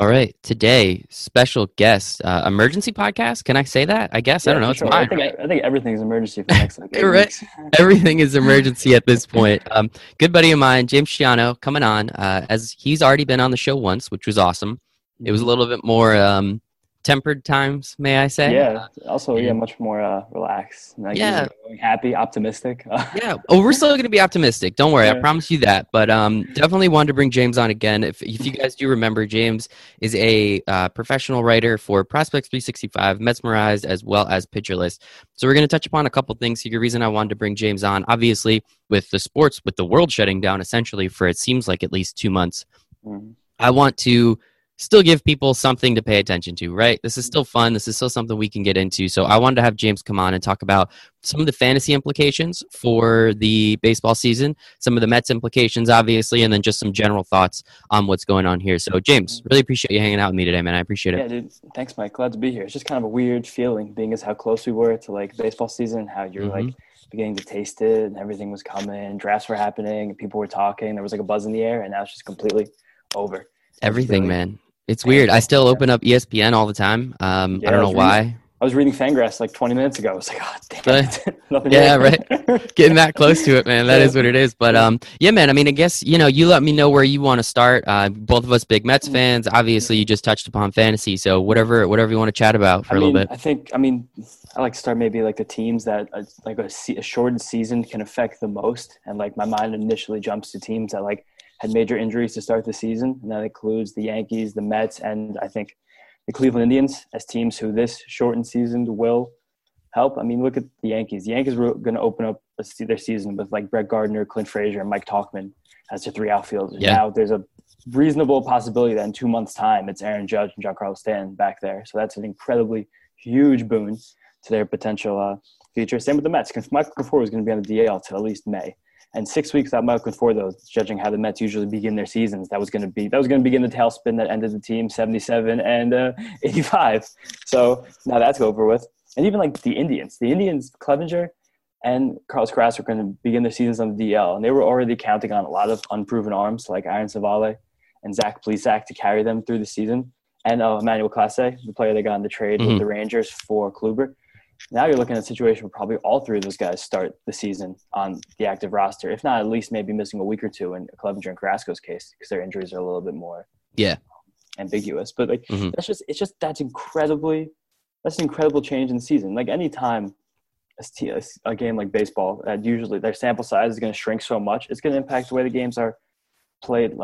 All right. Today, special guest, emergency podcast. Can I say that? I guess. Yeah, I don't know. It's sure. Mine, I think everything's emergency for the next like 8 weeks. Everything is emergency at this point. Good buddy of mine, James Chiano, coming on, as he's already been on the show once, which was awesome. It was a little bit more tempered times, may I say? Yeah. Also, yeah, much more relaxed. Like, yeah. Happy, optimistic. Yeah. Oh, we're still going to be optimistic. Don't worry. Yeah. I promise you that. But definitely wanted to bring James on again. If you guys do remember, James is a professional writer for Prospects 365, Metsmerized, as well as Pitcher List. So we're going to touch upon a couple things here. The reason I wanted to bring James on, obviously, with the sports, with the world shutting down essentially for it seems like at least 2 months, I want to still give people something to pay attention to, right? This is still fun. This is still something we can get into. So I wanted to have James come on and talk about some of the fantasy implications for the baseball season, some of the Mets implications, obviously, and then just some general thoughts on what's going on here. So, James, really appreciate you hanging out with me today, man. I appreciate it. Yeah, dude. Thanks, Mike. Glad to be here. It's just kind of a weird feeling, being as how close we were to, like, baseball season, how you're, like, beginning to taste it, and everything was coming, drafts were happening, and people were talking. There was, like, a buzz in the air, and now it's just completely over. Everything, man. It's weird. I still open up ESPN all the time. Yeah, I don't know why. I was reading Fangraphs like 20 minutes ago. I was like, oh, damn it. Yeah, right. Getting that close to it, man. That is what it is. But, yeah, man, I mean, I guess, you know, you let me know where you want to start. Both of us big Mets fans. Obviously, you just touched upon fantasy. So whatever you want to chat about for a little bit. I like to start maybe like the teams that like a shortened season can affect the most. And like my mind initially jumps to teams that like had major injuries to start the season, and that includes the Yankees, the Mets, and I think the Cleveland Indians as teams who this shortened season will help. I mean, look at the Yankees. The Yankees were going to open up their season with like Brett Gardner, Clint Frazier, and Mike Tauchman as the three outfielders. Yeah. Now there's a reasonable possibility that in 2 months' time it's Aaron Judge and Giancarlo Stanton back there. So that's an incredibly huge boon to their potential future. Same with the Mets. Michael Conforto was going to be on the DL till at least May. And 6 weeks that Michael Conforto, judging how the Mets usually begin their seasons, that was going to begin the tailspin that ended the team 77 and 85. So now that's over with. And even like the Indians, Clevinger and Carlos Carrasco were going to begin their seasons on the DL, and they were already counting on a lot of unproven arms like Aaron Civale and Zach Plesak to carry them through the season, and Emmanuel Clase, the player they got in the trade with the Rangers for Kluber. Now you're looking at a situation where probably all three of those guys start the season on the active roster, if not at least maybe missing a week or two in Clevinger and Carrasco's case because their injuries are a little bit more ambiguous. But like that's an incredible change in the season. Like any time a game like baseball, usually their sample size is going to shrink so much, it's going to impact the way the games are played.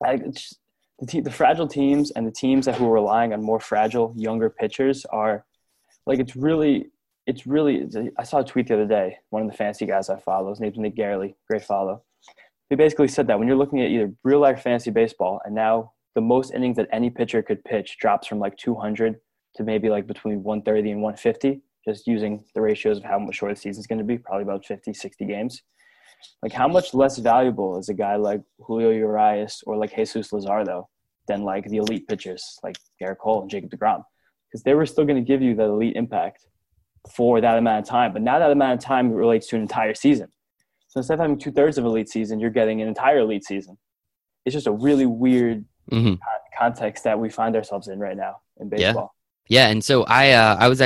The fragile teams and the teams that who are relying on more fragile, younger pitchers are. Like it's really. I saw a tweet the other day. One of the fantasy guys I follow, his name's Nick Garely, great follow. He basically said that when you're looking at either real life fantasy baseball, and now the most innings that any pitcher could pitch drops from like 200 to maybe like between 130 and 150, just using the ratios of how much short the season's going to be, probably about 50, 60 games. Like how much less valuable is a guy like Julio Urias or like Jesús Luzardo than like the elite pitchers like Gerrit Cole and Jacob DeGrom? Because they were still going to give you that elite impact for that amount of time. But now that amount of time relates to an entire season. So instead of having two-thirds of elite season, you're getting an entire elite season. It's just a really weird context that we find ourselves in right now in baseball. Yeah, and so I was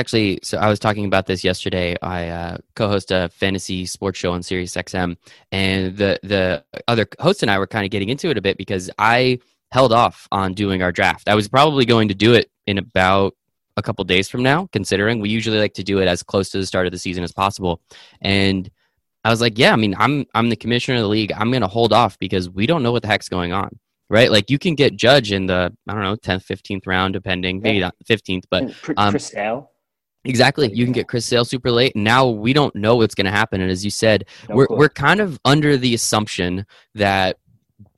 talking about this yesterday. I co-host a fantasy sports show on SiriusXM, and the other host and I were kind of getting into it a bit because I held off on doing our draft. I was probably going to do it in about a couple days from now, considering we usually like to do it as close to the start of the season as possible. And I was like, yeah, I mean, I'm the commissioner of the league. I'm going to hold off because we don't know what the heck's going on, right? Like you can get Judge in the, I don't know, 10th, 15th round, depending, maybe not 15th, but Chris Sale. Exactly. You can get Chris Sale super late. Now we don't know what's going to happen. And as you said, we're kind of under the assumption that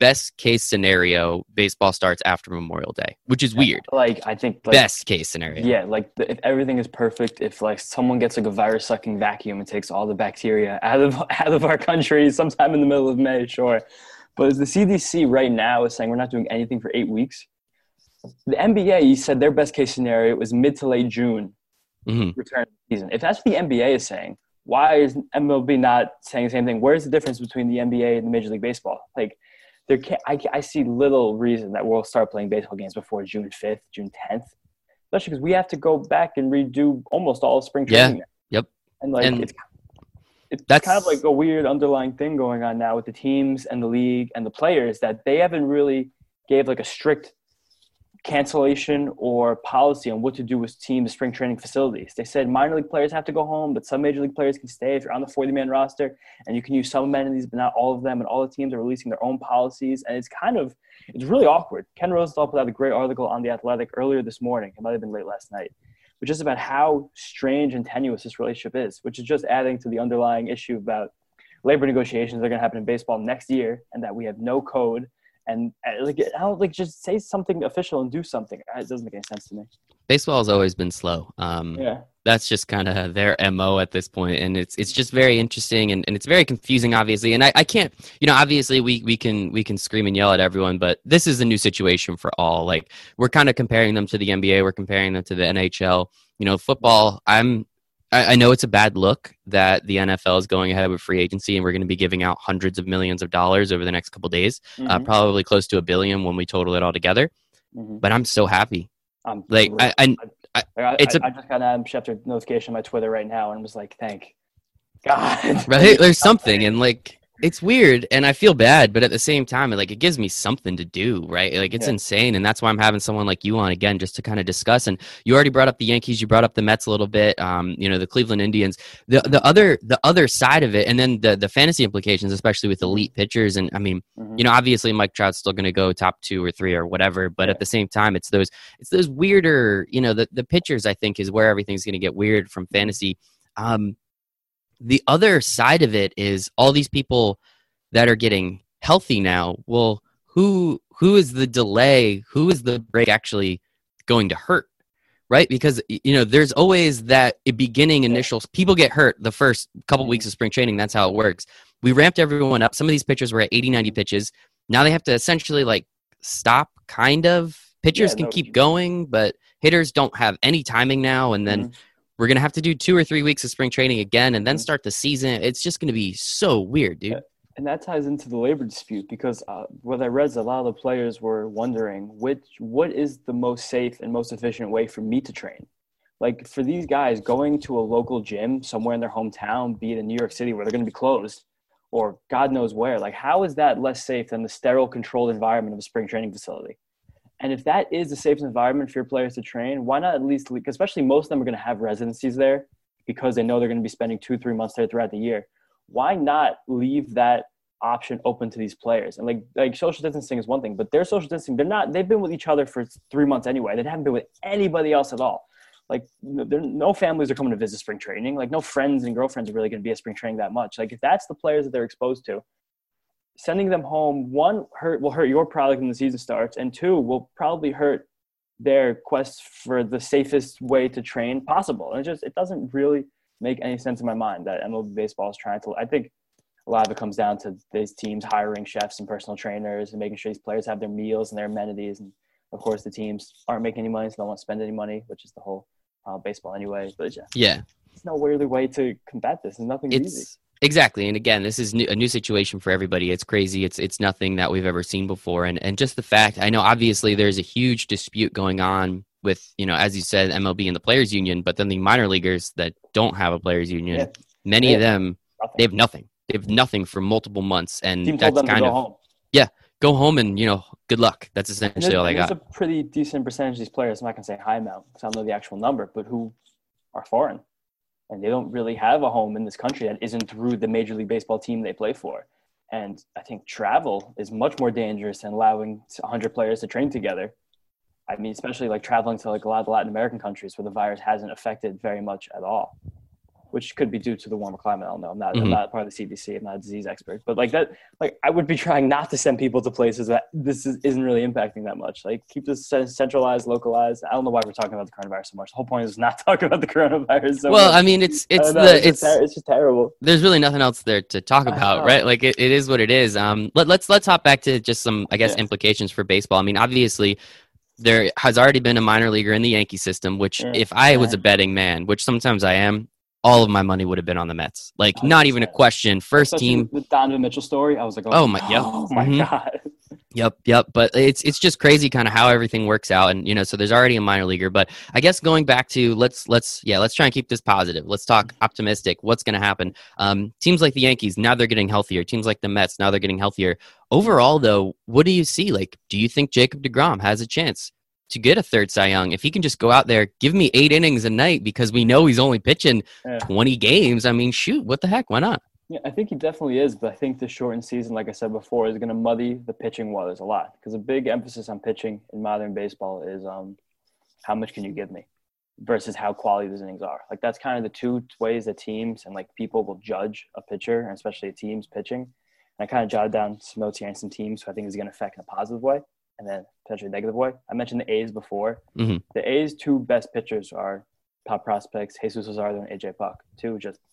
best case scenario, baseball starts after Memorial Day, which is weird. Like, I think best case scenario. Yeah, like if everything is perfect, if like someone gets like a virus-sucking vacuum and takes all the bacteria out of our country sometime in the middle of May, sure. But as the CDC right now is saying we're not doing anything for 8 weeks, the NBA said their best case scenario was mid to late June return of the season. If that's what the NBA is saying, why is MLB not saying the same thing? Where's the difference between the NBA and the Major League Baseball? Like, there can't, I see little reason that we'll start playing baseball games before June 5th, June 10th, especially because we have to go back and redo almost all of spring training. Yeah. Yep. And like it's kind of like a weird underlying thing going on now with the teams and the league and the players that they haven't really gave like a strict cancellation or policy on what to do with team spring training facilities. They said minor league players have to go home, but some major league players can stay if you're on the 40-man roster, and you can use some amenities, but not all of them. And all the teams are releasing their own policies, and it's really awkward. Ken Rosenthal put out a great article on The Athletic earlier this morning. It might have been late last night, but just about how strange and tenuous this relationship is, which is just adding to the underlying issue about labor negotiations that are going to happen in baseball next year, and that we have no code. And just say something official and do something. It doesn't make any sense to me. Baseball has always been slow. That's just kind of their MO at this point. And it's just very interesting and it's very confusing, obviously. And I can't, obviously we can scream and yell at everyone, but this is a new situation for all. Like, we're kind of comparing them to the NBA. We're comparing them to the NHL, football. I know it's a bad look that the NFL is going ahead with free agency and we're going to be giving out hundreds of millions of dollars over the next couple of days, mm-hmm. Probably close to $1 billion when we total it all together. Mm-hmm. But I'm so happy. I just got an Adam Schefter notification on my Twitter right now and was like, thank God. Right? There's something. And it's weird and I feel bad, but at the same time, it gives me something to do, right? It's insane. And that's why I'm having someone like you on again, just to kind of discuss. And you already brought up the Yankees, you brought up the Mets a little bit, the Cleveland Indians, the other side of it. And then the fantasy implications, especially with elite pitchers. And mm-hmm. Obviously Mike Trout's still going to go top 2 or 3 or whatever, but at the same time, it's those weirder, the pitchers, I think, is where everything's going to get weird from fantasy. The other side of it is all these people that are getting healthy now. Well, who is the delay? Who is the break actually going to hurt? Right? Because, there's always that beginning initial. People get hurt the first couple mm-hmm. weeks of spring training. That's how it works. We ramped everyone up. Some of these pitchers were at 80, 90 pitches. Now they have to essentially stop kind of. Pitchers can keep going, but hitters don't have any timing now. And then mm-hmm. we're going to have to do 2 or 3 weeks of spring training again and then start the season. It's just going to be so weird, dude. And that ties into the labor dispute because what I read is a lot of the players were wondering what is the most safe and most efficient way for me to train? For these guys, going to a local gym somewhere in their hometown, be it in New York City where they're going to be closed or God knows where, how is that less safe than the sterile controlled environment of a spring training facility? And if that is the safest environment for your players to train, why not at least, especially most of them are going to have residencies there because they know they're going to be spending 2-3 months there throughout the year. Why not leave that option open to these players? And social distancing is one thing, but their social distancing, they've been with each other for 3 months anyway. They haven't been with anybody else at all. No families are coming to visit spring training. No friends and girlfriends are really going to be at spring training that much. If that's the players that they're exposed to, sending them home, 1, will hurt your product when the season starts, and 2, will probably hurt their quest for the safest way to train possible. And it doesn't really make any sense in my mind that MLB baseball is trying to – I think a lot of it comes down to these teams hiring chefs and personal trainers and making sure these players have their meals and their amenities. And, of course, the teams aren't making any money, so they don't want to spend any money, which is the whole baseball anyway. But it's no really way to combat this. There's nothing easy. Exactly. And again, this is a new situation for everybody. It's crazy. It's nothing that we've ever seen before. And just the fact, I know obviously there's a huge dispute going on with, as you said, MLB and the players union, but then the minor leaguers that don't have a players union, many of them, they have nothing. They have nothing for multiple months. And team that's told them kind to go of, home. Yeah, go home and, good luck. That's essentially all I got. There's a pretty decent percentage of these players, I'm not going to say high amount because I don't know the actual number, but who are foreign. And they don't really have a home in this country that isn't through the Major League Baseball team they play for. And I think travel is much more dangerous than allowing 100 players to train together. I mean, especially traveling to a lot of Latin American countries where the virus hasn't affected very much at all, which could be due to the warmer climate. I don't know. I'm not part of the CDC. I'm not a disease expert. But I would be trying not to send people to places that isn't really impacting that much. Keep this centralized, localized. I don't know why we're talking about the coronavirus so much. The whole point is not talking about the coronavirus so much. It's just terrible. There's really nothing else there to talk about, right? It is what it is. Let's hop back to just some, implications for baseball. I mean, obviously – there has already been a minor leaguer in the Yankee system, which if I was a betting man, which sometimes I am, all of my money would have been on the Mets. Not even a question. First team. The Donovan Mitchell story, I was like, oh my God. Yep. But it's just crazy kind of how everything works out. And, you know, so there's already a minor leaguer, but I guess going back to let's try and keep this positive. Let's talk optimistic. What's going to happen? Teams like the Yankees, now they're getting healthier. Teams like the Mets, now they're getting healthier. Overall, though, what do you see? Like, do you think Jacob DeGrom has a chance to get a third Cy Young? If he can just go out there, give me 8 innings a night, because we know he's only pitching 20 games. I mean, shoot, what the heck? Why not? Yeah, I think he definitely is, but I think the shortened season, like I said before, is going to muddy the pitching waters a lot, because a big emphasis on pitching in modern baseball is how much can you give me versus how quality those innings are. Like, that's kind of the two ways that teams and, like, people will judge a pitcher, and especially a team's pitching. And I kind of jotted down some notes here and some teams who I think is going to affect in a positive way and then potentially a negative way. I mentioned the A's before. Mm-hmm. The A's' two best pitchers are top prospects, Jesús Luzardo and A.J. Puck, two just –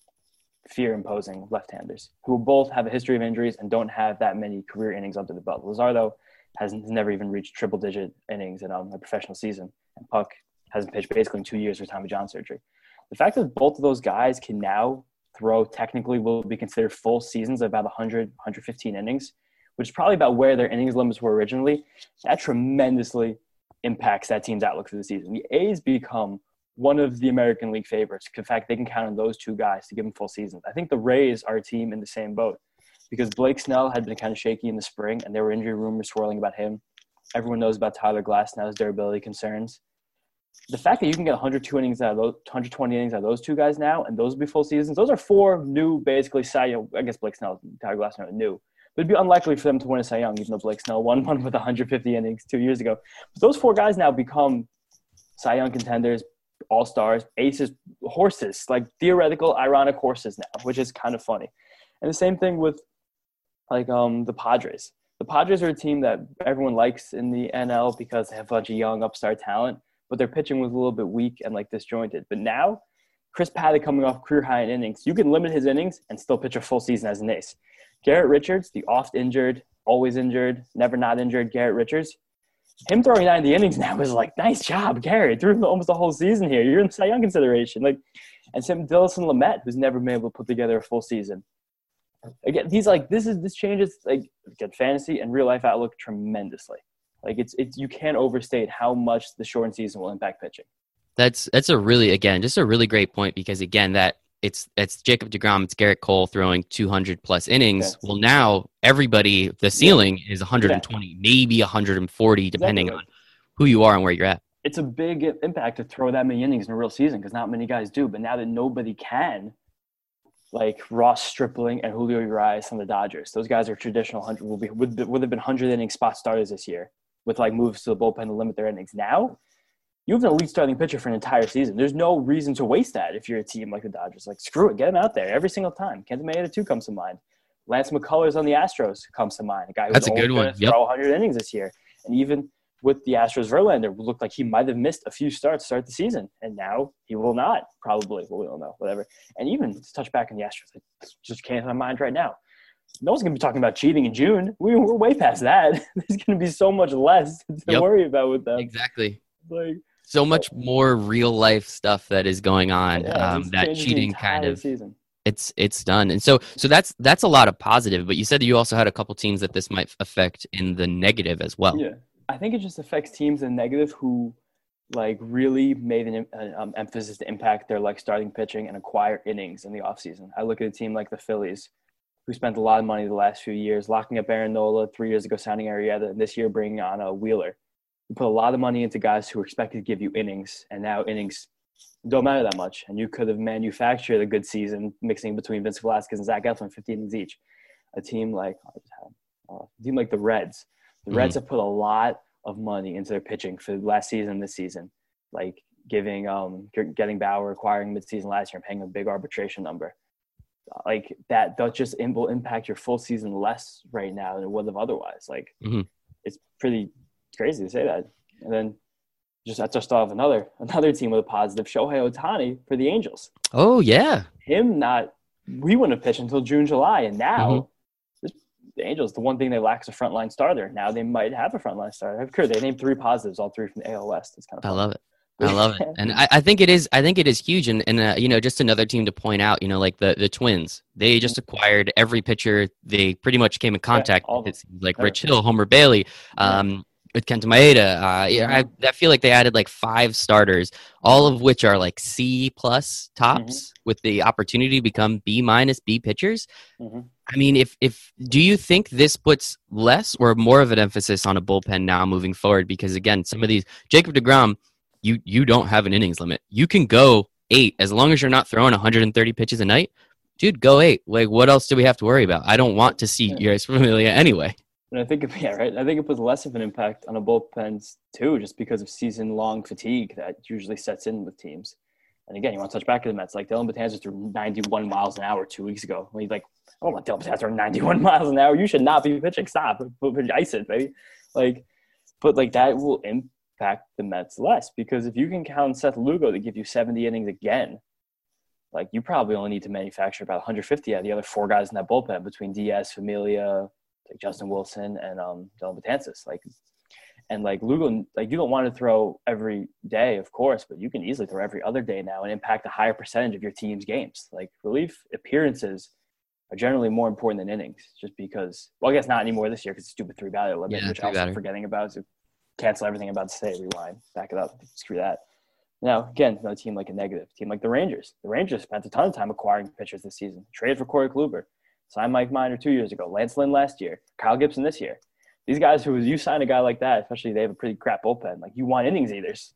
fear-imposing left-handers who both have a history of injuries and don't have that many career innings under the belt. Luzardo has never even reached triple-digit innings in a professional season, and Puck hasn't pitched basically in 2 years for Tommy John surgery. The fact that both of those guys can now throw technically will be considered full seasons of about 100, 115 innings, which is probably about where their innings limits were originally. That tremendously impacts that team's outlook for the season. The A's become one of the American League favorites. In fact, they can count on those two guys to give them full seasons. I think the Rays are a team in the same boat, because Blake Snell had been kind of shaky in the spring, and there were injury rumors swirling about him. Everyone knows about Tyler Glasnow's durability concerns. The fact that you can get 120 innings out of those two guys now, and those will be full seasons, those are four new, basically, Cy Young. I guess Blake Snell and Tyler Glasnow are new. It would be unlikely for them to win a Cy Young, even though Blake Snell won one with 150 innings 2 years ago. But those four guys now become Cy Young contenders, all-stars, aces, horses, like theoretical, ironic horses now, which is kind of funny. And the same thing with, like, the Padres. The Padres are a team that everyone likes in the NL because they have a bunch of young upstart talent, but their pitching was a little bit weak and, like, disjointed. But now, Chris Paddock coming off career-high in innings, you can limit his innings and still pitch a full season as an ace. Garrett Richards, the oft-injured, always-injured, never-not-injured Garrett Richards, him throwing 90 innings now is like, nice job, Garrett. Threw almost the whole season here. You're in Cy Young consideration. Like, and Sam Dillison Lamet, who's never been able to put together a full season. Again, he's like, this changes, like, fantasy and real life outlook tremendously. Like, it's you can't overstate how much the shortened season will impact pitching. That's a really, again, just a really great point, because again, that it's Jacob DeGrom, it's Gerrit Cole throwing 200 plus innings. Okay. Well, now everybody, the ceiling is 120, maybe 140, depending on who you are and where you're at. It's a big impact to throw that many innings in a real season, because not many guys do. But now that nobody can, like Ross Stripling and Julio Urias on the Dodgers, those guys are traditional 100 would have been 100 inning spot starters this year, with like moves to the bullpen to limit their innings. Now, you have the elite starting pitcher for an entire season. There's no reason to waste that if you're a team like the Dodgers. Like, screw it, get him out there every single time. Kenta Maeda, too, comes to mind. Lance McCullers on the Astros comes to mind. A guy who's only going to throw 100 innings this year. And even with the Astros, Verlander looked like he might have missed a few starts to start the season. And now he will not, probably. Well, we don't know, whatever. And even to touch back on the Astros, it just came to my mind right now. No one's going to be talking about cheating in June. We're way past that. There's going to be so much less to worry about with them. Exactly. Like, so much more real life stuff that is going on. That cheating kind of season. It's done. And so that's a lot of positive, but you said that you also had a couple teams that this might affect in the negative as well. Yeah. I think it just affects teams in negative who like really made an emphasis to impact their like starting pitching and acquire innings in the offseason. I look at a team like the Phillies, who spent a lot of money the last few years, locking up Aaron Nola 3 years ago, signing Arrieta, and this year bringing on a Wheeler. You put a lot of money into guys who are expected to give you innings, and now innings don't matter that much. And you could have manufactured a good season, mixing between Vince Velasquez and Zach Eflin, 15 innings each. A team like the Reds. The Reds have put a lot of money into their pitching for last season, this season, like getting Bauer, acquiring midseason last year, and paying a big arbitration number. Like that just will impact your full season less right now than it would have otherwise. Like it's pretty crazy to say that. And then I just thought of another team with a positive, Shohei Ohtani for the Angels. Oh yeah. We wouldn't have pitched until June, July, and now the Angels, the one thing they lack is a frontline starter. Now they might have a frontline starter. They named three positives, all three from the AL West. It's kind of fun. I love it. I love it. And I think it is. I think it is huge. And you know, just another team to point out, you know, like the Twins, they just acquired every pitcher they pretty much came in contact with. It seems like Rich Hill, Homer Bailey, with Kenta Maeda. I feel like they added like 5 starters, all of which are like C+ tops with the opportunity to become B- pitchers. I mean, do you think this puts less or more of an emphasis on a bullpen now moving forward? Because again, some of these, Jacob DeGrom, you don't have an innings limit. You can go 8 as long as you're not throwing 130 pitches a night. Dude, go 8. Like, what else do we have to worry about? I don't want to see you guys Familia anyway. And I think it puts less of an impact on a bullpen too, just because of season-long fatigue that usually sets in with teams. And again, you want to touch back to the Mets. Like, Dellin Betances threw 91 miles an hour 2 weeks ago. He's like, I don't want Dellin Betances throwing 91 miles an hour. You should not be pitching. Stop. Ice it, baby. But that will impact the Mets less, because if you can count on Seth Lugo to give you 70 innings again, like, you probably only need to manufacture about 150 out of the other 4 guys in that bullpen between Diaz, Familia, like Justin Wilson, and Dellin Betances. Lugo, you don't want to throw every day, of course, but you can easily throw every other day now and impact a higher percentage of your team's games. Like, relief appearances are generally more important than innings, just because, well, I guess not anymore this year because it's stupid 3-batter limit, which I'm also forgetting about. So cancel everything about to say, rewind, back it up, screw that. Now, again, another team like a negative. A team like the Rangers. The Rangers spent a ton of time acquiring pitchers this season. Traded for Corey Kluber. Signed Mike Minor 2 years ago. Lance Lynn last year. Kyle Gibson this year. These guys who, you sign a guy like that, especially they have a pretty crap bullpen. Like, you want innings eaters,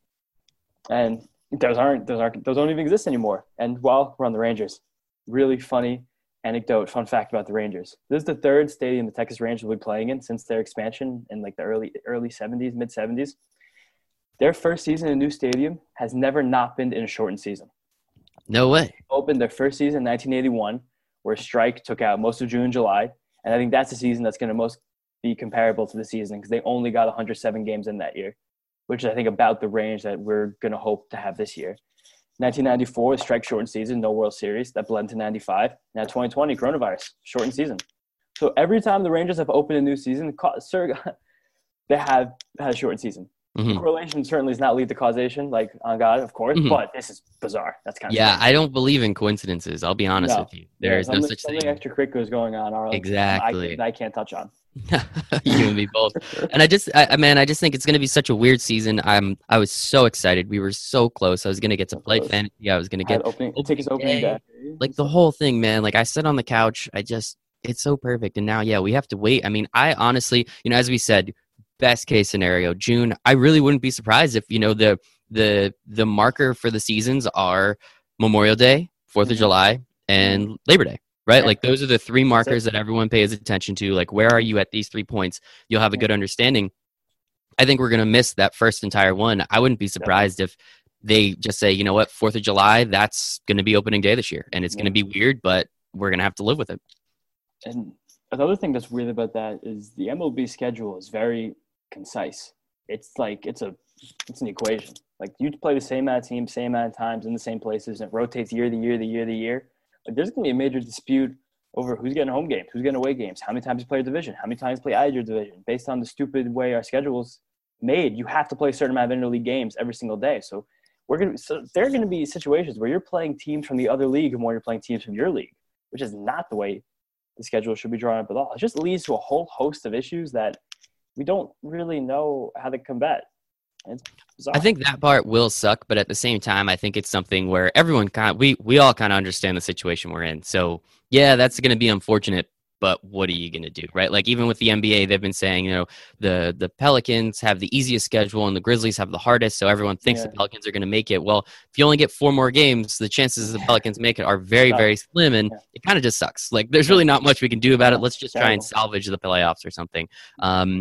and those don't even exist anymore. And while we're on the Rangers, really funny anecdote, fun fact about the Rangers: this is the 3rd stadium the Texas Rangers will be playing in since their expansion in like the early 70s, mid 70s. Their first season in a new stadium has never not been in a shortened season. No way. They opened their first season in 1981, where a strike took out most of June and July, and I think that's the season that's going to most be comparable to the season, because they only got 107 games in that year, which is, I think, about the range that we're going to hope to have this year. 1994, strike shortened season, no World Series. That bled to 95. Now 2020, coronavirus, shortened season. So every time the Rangers have opened a new season, they have had a shortened season. Mm-hmm. Correlation certainly does not lead to causation, like on God, of course, but this is bizarre. That's kind of crazy. I don't believe in coincidences. I'll be honest with you. There is no such thing. Something extracurriculars going on. Exactly. I can't touch on. You and me both. And I just think it's going to be such a weird season. I was so excited. We were so close. I was going to get to play fantasy. I was going to get opening day. Like, the whole thing, man. Like, I sit on the couch. It's so perfect. And now, we have to wait. I mean, I honestly, you know, as we said, best case scenario, June. I really wouldn't be surprised if, you know, the marker for the seasons are Memorial Day, 4th of July, and Labor Day. Right? Like, those are the 3 markers that everyone pays attention to. Like, where are you at these 3 points? You'll have a good understanding. I think we're going to miss that first entire one. I wouldn't be surprised if they just say, you know what, 4th of July, that's going to be opening day this year. And it's going to be weird, but we're going to have to live with it. And another thing that's weird about that is the MLB schedule is very concise. It's like, it's an equation. Like, you play the same amount of teams, same amount of times in the same places, and it rotates year to year to year to year. Like, there's going to be a major dispute over who's getting home games, who's getting away games, how many times you play a division, how many times you play out of your division. Based on the stupid way our schedule's made, you have to play a certain amount of interleague games every single day. So there are going to be situations where you're playing teams from the other league and where you're playing teams from your league, which is not the way the schedule should be drawn up at all. It just leads to a whole host of issues that we don't really know how to combat. I think that part will suck, but at the same time, I think it's something where everyone we all kind of understand the situation we're in. So yeah, that's going to be unfortunate, but what are you going to do, right? Like, even with the NBA, they've been saying, you know, the Pelicans have the easiest schedule and the Grizzlies have the hardest, so everyone thinks the Pelicans are going to make it. Well, if you only get 4 more games, the chances the Pelicans make it are very, very slim, and it kind of just sucks. Like, there's really not much we can do about it. Let's just try and salvage the playoffs or something.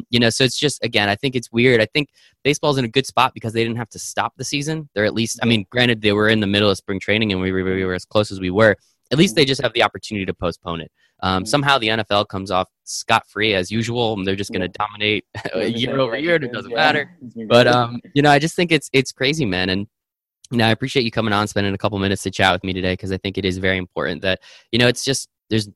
You know, so it's just, again, I think it's weird. I think baseball's in a good spot because they didn't have to stop the season. They're at least, I mean, granted, they were in the middle of spring training and we were as close as we were. At least they just have the opportunity to postpone it. Somehow the NFL comes off scot-free as usual, and they're just going to dominate year over year, and it doesn't matter. But, you know, I just think it's crazy, man. And, you know, I appreciate you coming on, spending a couple minutes to chat with me today, because I think it is very important that, you know, it's just,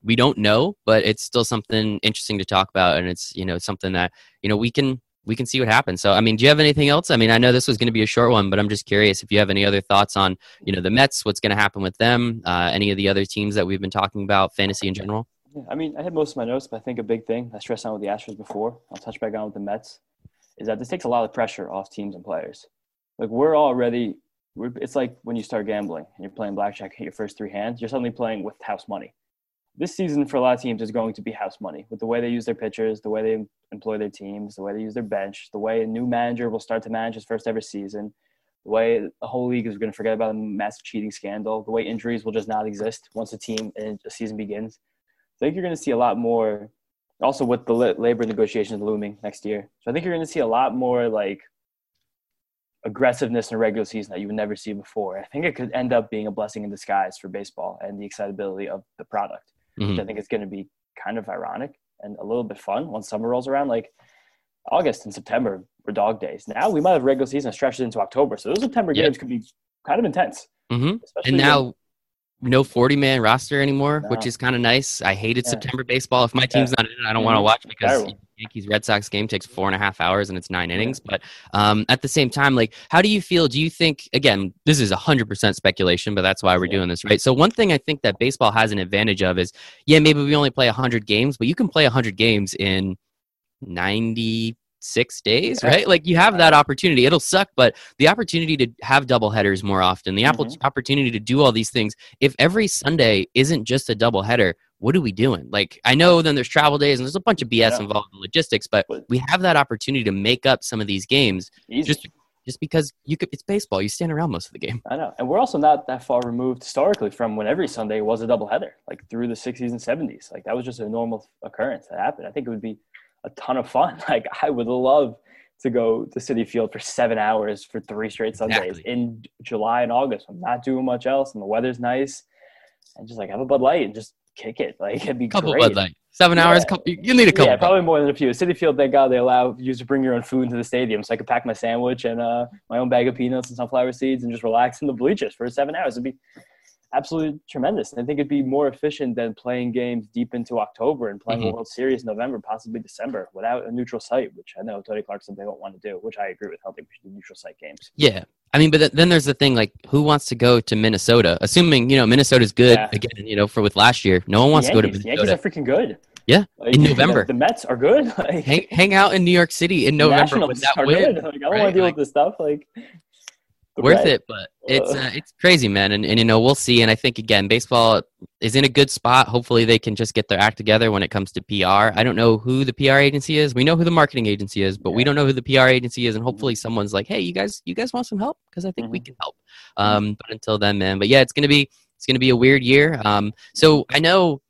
we don't know, but it's still something interesting to talk about. And it's, you know, something that, you know, we can we can see what happens. So, I mean, do you have anything else? I mean, I know this was going to be a short one, but I'm just curious if you have any other thoughts on, you know, the Mets, what's going to happen with them, any of the other teams that we've been talking about, fantasy in general. Yeah, I mean, I had most of my notes, but I think a big thing I stressed on with the Astros before, I'll touch back on with the Mets, is that this takes a lot of pressure off teams and players. Like, it's like when you start gambling and you're playing blackjack, hit your first three hands, you're suddenly playing with house money. This season for a lot of teams is going to be house money with the way they use their pitchers, the way they employ their teams, the way they use their bench, the way a new manager will start to manage his first ever season, the way the whole league is going to forget about the massive cheating scandal, the way injuries will just not exist once a team and a season begins. I think you're going to see a lot more also with the labor negotiations looming next year. So I think you're going to see a lot more like aggressiveness in a regular season that you would never see before. I think it could end up being a blessing in disguise for baseball and the excitability of the product. Mm-hmm. Which I think is going to be kind of ironic and a little bit fun once summer rolls around. Like August and September were dog days. Now we might have regular season stretched into October. So those September games could be kind of intense. Mm-hmm. And now no 40-man roster anymore, which is kind of nice. I hated September baseball. If my team's not in, I don't want to watch because Yankees-Red Sox game takes 4.5 hours and it's 9 innings. But at the same time, like, how do you feel? Do you think, again, this is 100% speculation, but that's why we're doing this, right? So one thing I think that baseball has an advantage of is, yeah, maybe we only play 100 games, but you can play 100 games in 96 days, right? Like, you have that opportunity. It'll suck, but the opportunity to have doubleheaders more often, the opportunity to do all these things. If every Sunday isn't just a doubleheader, what are we doing? Like, I know then there's travel days and there's a bunch of BS involved in logistics, but we have that opportunity to make up some of these games just because you could. It's baseball. You stand around most of the game. I know. And we're also not that far removed historically from when every Sunday was a doubleheader, like through the 60s and 70s. Like, that was just a normal occurrence that happened. I think it would be a ton of fun. Like, I would love to go to Citi Field for 7 hours for 3 straight Sundays in July and August. I'm not doing much else and the weather's nice. And just like have a Bud Light and just kick it. Like, it'd be couple great. Bud Light. 7 hours. You need a couple. Yeah, probably more than a few. Citi Field, thank God, they allow you to bring your own food into the stadium. So I could pack my sandwich and my own bag of peanuts and sunflower seeds and just relax in the bleachers for 7 hours. It'd be absolutely tremendous. And I think it'd be more efficient than playing games deep into October and playing a World Series in November, possibly December, without a neutral site, which I know Tony Clark said they don't want to do, which I agree with. I don't think we should do neutral site games. Yeah. I mean, but then there's the thing, like, who wants to go to Minnesota? Assuming, you know, Minnesota's good again, you know, for with last year. No one wants to go to Minnesota. The Yankees are freaking good. Yeah, like, in November. The Mets are good. Like, hang out in New York City in November with that win. Like, I don't want to deal with this stuff. Like, worth it, but it's crazy, man, and you know, we'll see. And I think, again, baseball is in a good spot. Hopefully they can just get their act together when it comes to PR. I don't know who the PR agency is. We know who the marketing agency is, but we don't know who the PR agency is, and hopefully someone's like, hey, you guys want some help? Because I think we can help. But until then, man, but yeah, it's gonna be a weird year. So I know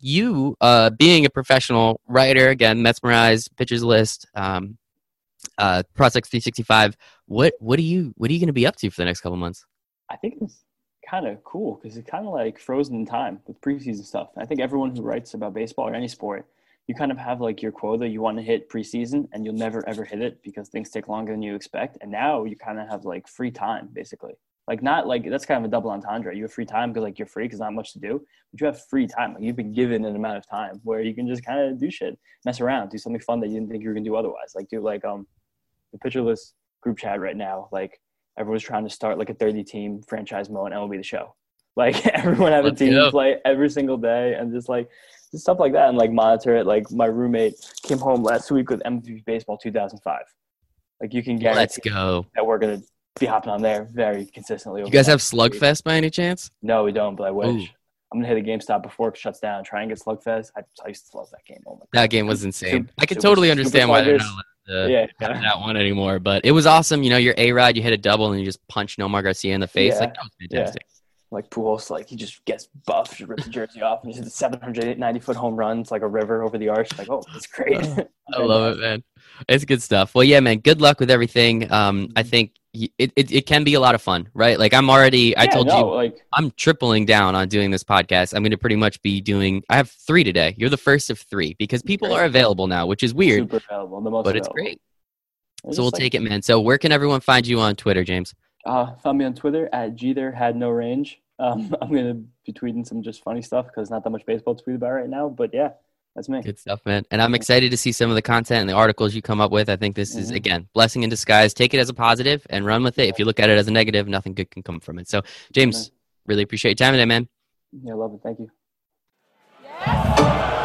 you, being a professional writer, again, Metsmerized, Pitcher's List, Prospects 365, what are you going to be up to for the next couple months? I think it's kind of cool because it's kind of like frozen in time with preseason stuff. I think everyone who writes about baseball or any sport, you kind of have like your quota you want to hit preseason, and you'll never ever hit it because things take longer than you expect. And now you kind of have like free time, basically. Like, not like that's kind of a double entendre. You have free time because like you're free because not much to do, but you have free time. Like, you've been given an amount of time where you can just kind of do shit, mess around, do something fun that you didn't think you were gonna do otherwise. Like, do like the Pitcher List group chat right now, like everyone's trying to start like a 30-team franchise mode and MLB The Show. Like, everyone have a team play every single day and just like just stuff like that and like monitor it. Like, my roommate came home last week with MVP Baseball 2005. Like, you can guarantee that we're gonna be hopping on there very consistently. You guys have Slugfest by any chance? No, we don't, but I wish. Ooh. I'm gonna hit a GameStop before it shuts down. Try and get Slugfest. I used to love that game. Oh my God. That game was insane. I could totally understand why they're not allowed to have that one anymore, but it was awesome. You know, your A-Rod, you hit a double and you just punch Nomar Garcia in the face. Yeah. Like, that was fantastic. Yeah. Like Pujols, like he just gets buffed, just rips the jersey off, and he hits a 790-foot home run. It's like a river over the arch. Like, oh, that's great. I love it, man. It's good stuff. Well, yeah, man. Good luck with everything. I think it can be a lot of fun, right? Like, I'm already. I'm tripling down on doing this podcast. I'm going to pretty much be doing. I have 3 today. You're the first of 3 because people are available now, which is weird. Super available, it's great. So we'll take it, man. So where can everyone find you on Twitter, James? Found me on Twitter at @GThereHadNoRange. I'm going to be tweeting some just funny stuff because not that much baseball to tweet about right now. But yeah, That's me. Good stuff, man. And I'm excited to see some of the content and the articles you come up with. I think this is, again, blessing in disguise. Take it as a positive and run with it. If you look at it as a negative, nothing good can come from it. So, James, really appreciate your time today, man. Yeah, I love it. Thank you. Yes.